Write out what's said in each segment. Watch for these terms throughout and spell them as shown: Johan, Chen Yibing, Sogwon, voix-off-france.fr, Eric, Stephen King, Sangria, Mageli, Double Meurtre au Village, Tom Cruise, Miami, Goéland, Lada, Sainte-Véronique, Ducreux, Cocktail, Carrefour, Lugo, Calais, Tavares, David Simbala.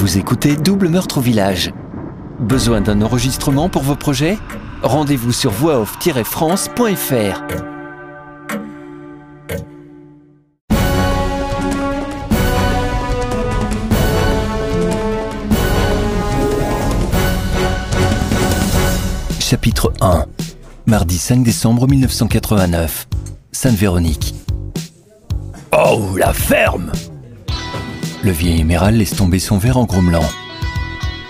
Vous écoutez Double Meurtre au Village. Besoin d'un enregistrement pour vos projets ? Rendez-vous sur voix-off-france.fr. Chapitre 1. Mardi 5 décembre 1989. Sainte-Véronique. Oh, la ferme! Le vieil éméral laisse tomber son verre en grommelant.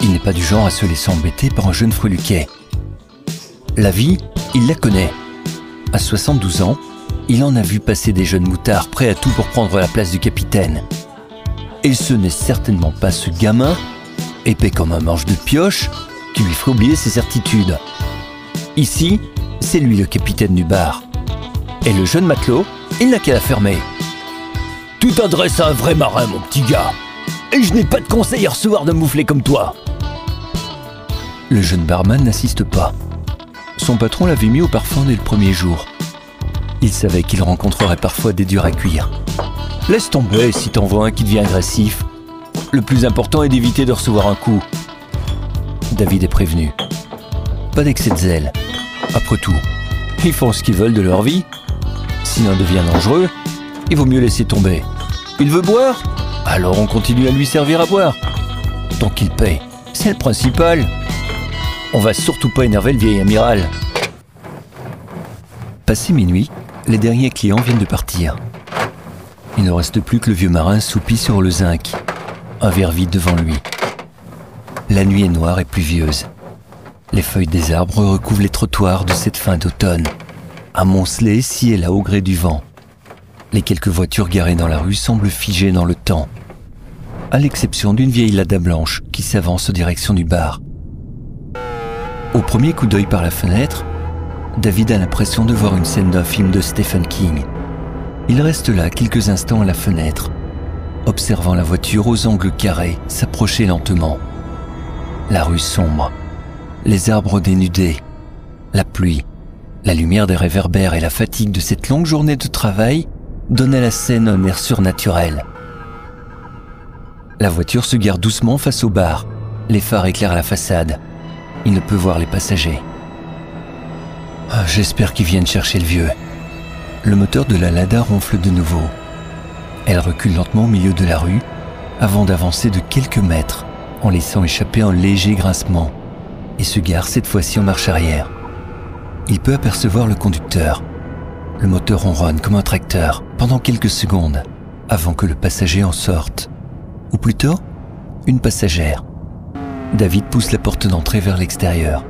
Il n'est pas du genre à se laisser embêter par un jeune freluquet. La vie, il la connaît. À 72 ans, il en a vu passer des jeunes moutards prêts à tout pour prendre la place du capitaine. Et ce n'est certainement pas ce gamin, épais comme un manche de pioche, qui lui ferait oublier ses certitudes. Ici, c'est lui le capitaine du bar. Et le jeune matelot, il n'a qu'à la fermer. « Toute adresse à un vrai marin, mon petit gars. Et je n'ai pas de conseil à recevoir d'un mouflet comme toi. » Le jeune barman n'assiste pas. Son patron l'avait mis au parfum dès le premier jour. Il savait qu'il rencontrerait parfois des durs à cuire. « Laisse tomber si t'en vois un qui devient agressif. Le plus important est d'éviter de recevoir un coup. » David est prévenu. Pas d'excès de zèle. Après tout, ils font ce qu'ils veulent de leur vie. Si l'un devient dangereux, il vaut mieux laisser tomber. Il veut boire ? Alors on continue à lui servir à boire. Tant qu'il paye, c'est le principal. On va surtout pas énerver le vieil amiral. Passé minuit, les derniers clients viennent de partir. Il ne reste plus que le vieux marin soupi sur le zinc, un verre vide devant lui. La nuit est noire et pluvieuse. Les feuilles des arbres recouvrent les trottoirs de cette fin d'automne, amoncelées ci et là au gré du vent. Les quelques voitures garées dans la rue semblent figées dans le temps, à l'exception d'une vieille Lada blanche qui s'avance en direction du bar. Au premier coup d'œil par la fenêtre, David a l'impression de voir une scène d'un film de Stephen King. Il reste là quelques instants à la fenêtre, observant la voiture aux angles carrés s'approcher lentement. La rue sombre, les arbres dénudés, la pluie, la lumière des réverbères et la fatigue de cette longue journée de travail donne à la scène un air surnaturel. La voiture se gare doucement face au bar. Les phares éclairent la façade. Il ne peut voir les passagers. Ah, j'espère qu'ils viennent chercher le vieux. Le moteur de la Lada ronfle de nouveau. Elle recule lentement au milieu de la rue, avant d'avancer de quelques mètres, en laissant échapper un léger grincement, et se gare cette fois-ci en marche arrière. Il peut apercevoir le conducteur. Le moteur ronronne comme un tracteur pendant quelques secondes avant que le passager en sorte. Ou plutôt, une passagère. David pousse la porte d'entrée vers l'extérieur.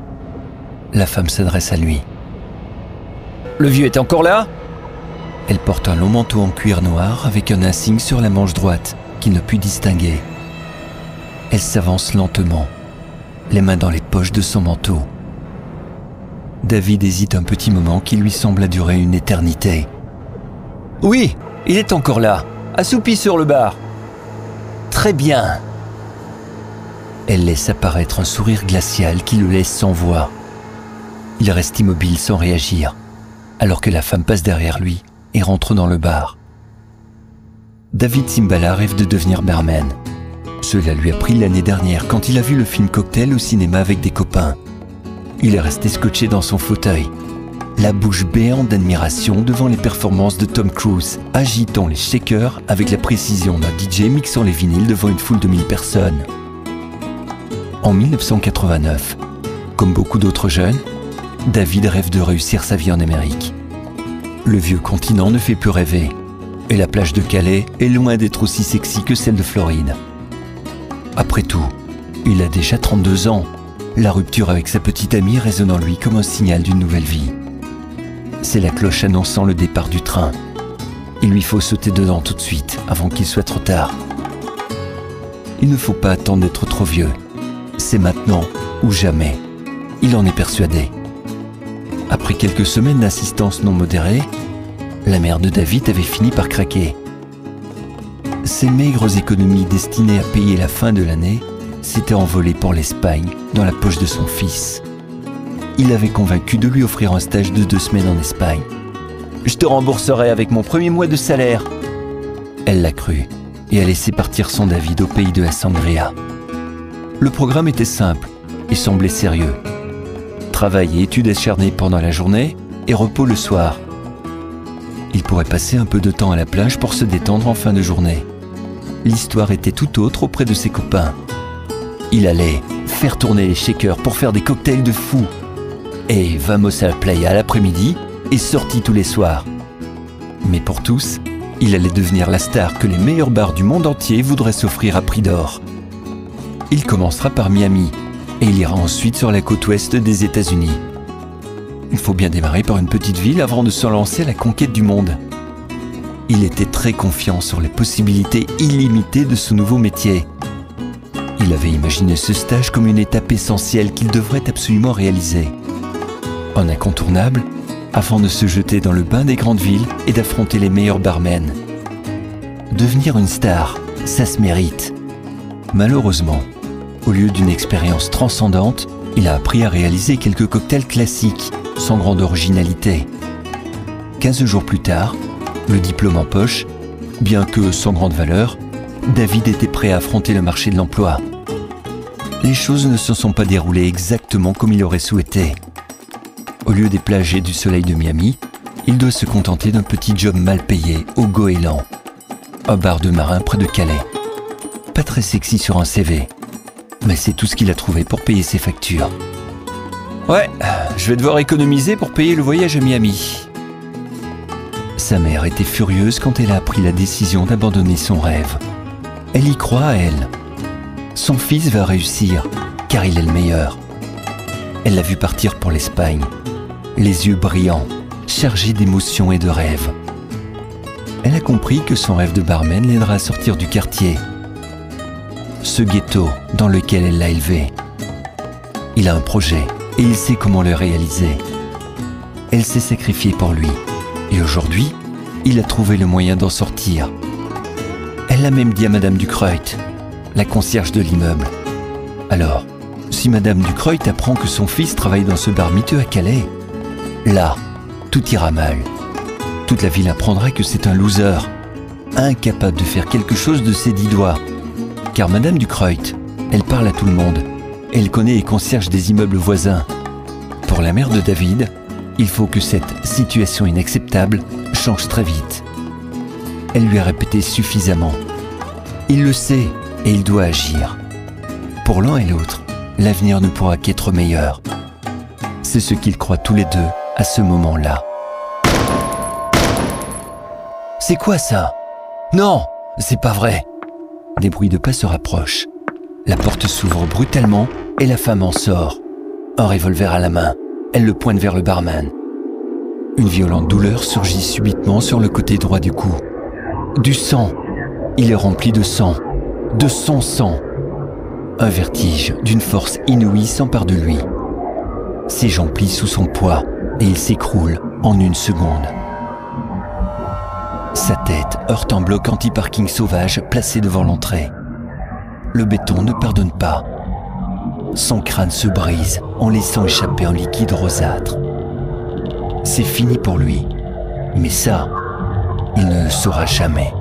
La femme s'adresse à lui. « Le vieux était encore là ?» Elle porte un long manteau en cuir noir avec un insigne sur la manche droite qu'il ne put distinguer. Elle s'avance lentement, les mains dans les poches de son manteau. David hésite un petit moment qui lui semble durer une éternité. « Oui, il est encore là, assoupi sur le bar. »« Très bien. » Elle laisse apparaître un sourire glacial qui le laisse sans voix. Il reste immobile sans réagir, alors que la femme passe derrière lui et rentre dans le bar. David Simbala rêve de devenir barman. Cela lui a pris l'année dernière quand il a vu le film Cocktail au cinéma avec des copains. Il est resté scotché dans son fauteuil, la bouche béante d'admiration devant les performances de Tom Cruise, agitant les shakers avec la précision d'un DJ mixant les vinyles devant une foule de 1000 personnes. En 1989, comme beaucoup d'autres jeunes, David rêve de réussir sa vie en Amérique. Le vieux continent ne fait plus rêver, et la plage de Calais est loin d'être aussi sexy que celle de Floride. Après tout, il a déjà 32 ans. La rupture avec sa petite amie résonne en lui comme un signal d'une nouvelle vie. C'est la cloche annonçant le départ du train. Il lui faut sauter dedans tout de suite, avant qu'il soit trop tard. Il ne faut pas attendre d'être trop vieux. C'est maintenant ou jamais. Il en est persuadé. Après quelques semaines d'assistance non modérée, la mère de David avait fini par craquer. Ses maigres économies destinées à payer la fin de l'année s'était envolé pour l'Espagne dans la poche de son fils. Il avait convaincu de lui offrir un stage de 2 semaines en Espagne. « Je te rembourserai avec mon premier mois de salaire !» Elle l'a cru et a laissé partir son David au pays de la Sangria, Le programme était simple et semblait sérieux. Travail et études acharnées pendant la journée et repos le soir. Il pourrait passer un peu de temps à la plage pour se détendre en fin de journée. L'histoire était tout autre auprès de ses copains. Il allait faire tourner les shakers pour faire des cocktails de fou. Et vamos à la playa l'après-midi et sorti tous les soirs. Mais pour tous, il allait devenir la star que les meilleurs bars du monde entier voudraient s'offrir à prix d'or. Il commencera par Miami et il ira ensuite sur la côte ouest des États-Unis. Il faut bien démarrer par une petite ville avant de s'en lancer à la conquête du monde. Il était très confiant sur les possibilités illimitées de ce nouveau métier. Il avait imaginé ce stage comme une étape essentielle qu'il devrait absolument réaliser. Un incontournable, avant de se jeter dans le bain des grandes villes et d'affronter les meilleurs barmen. Devenir une star, ça se mérite. Malheureusement, au lieu d'une expérience transcendante, il a appris à réaliser quelques cocktails classiques, sans grande originalité. 15 jours plus tard, le diplôme en poche, bien que sans grande valeur, David était prêt à affronter le marché de l'emploi. Les choses ne se sont pas déroulées exactement comme il aurait souhaité. Au lieu des plages et du soleil de Miami, il doit se contenter d'un petit job mal payé au Goéland, un bar de marins près de Calais. Pas très sexy sur un CV, mais c'est tout ce qu'il a trouvé pour payer ses factures. Ouais, je vais devoir économiser pour payer le voyage à Miami. Sa mère était furieuse quand elle a appris la décision d'abandonner son rêve. Elle y croit, elle. Son fils va réussir, car il est le meilleur. Elle l'a vu partir pour l'Espagne, les yeux brillants, chargés d'émotions et de rêves. Elle a compris que son rêve de barman l'aidera à sortir du quartier, ce ghetto dans lequel elle l'a élevé. Il a un projet et il sait comment le réaliser. Elle s'est sacrifiée pour lui et aujourd'hui, il a trouvé le moyen d'en sortir. Elle l'a même dit à Madame Ducreux, la concierge de l'immeuble. Alors, si Madame Ducreux apprend que son fils travaille dans ce bar miteux à Calais, là, tout ira mal. Toute la ville apprendra que c'est un loser, incapable de faire quelque chose de ses 10 doigts. Car Madame Ducreux, elle parle à tout le monde. Elle connaît les concierges des immeubles voisins. Pour la mère de David, il faut que cette situation inacceptable change très vite. Elle lui a répété suffisamment. Il le sait et il doit agir. Pour l'un et l'autre, l'avenir ne pourra qu'être meilleur. C'est ce qu'ils croient tous les deux à ce moment-là. C'est quoi ça? Non, c'est pas vrai. Des bruits de pas se rapprochent. La porte s'ouvre brutalement et la femme en sort. Un revolver à la main, elle le pointe vers le barman. Une violente douleur surgit subitement sur le côté droit du cou. Du sang. Il est rempli de sang. De son sang. Un vertige d'une force inouïe s'empare de lui. Ses jambes plient sous son poids et il s'écroule en une seconde. Sa tête heurte un bloc anti-parking sauvage placé devant l'entrée. Le béton ne pardonne pas. Son crâne se brise en laissant échapper un liquide rosâtre. C'est fini pour lui. Mais ça, il ne le saura jamais.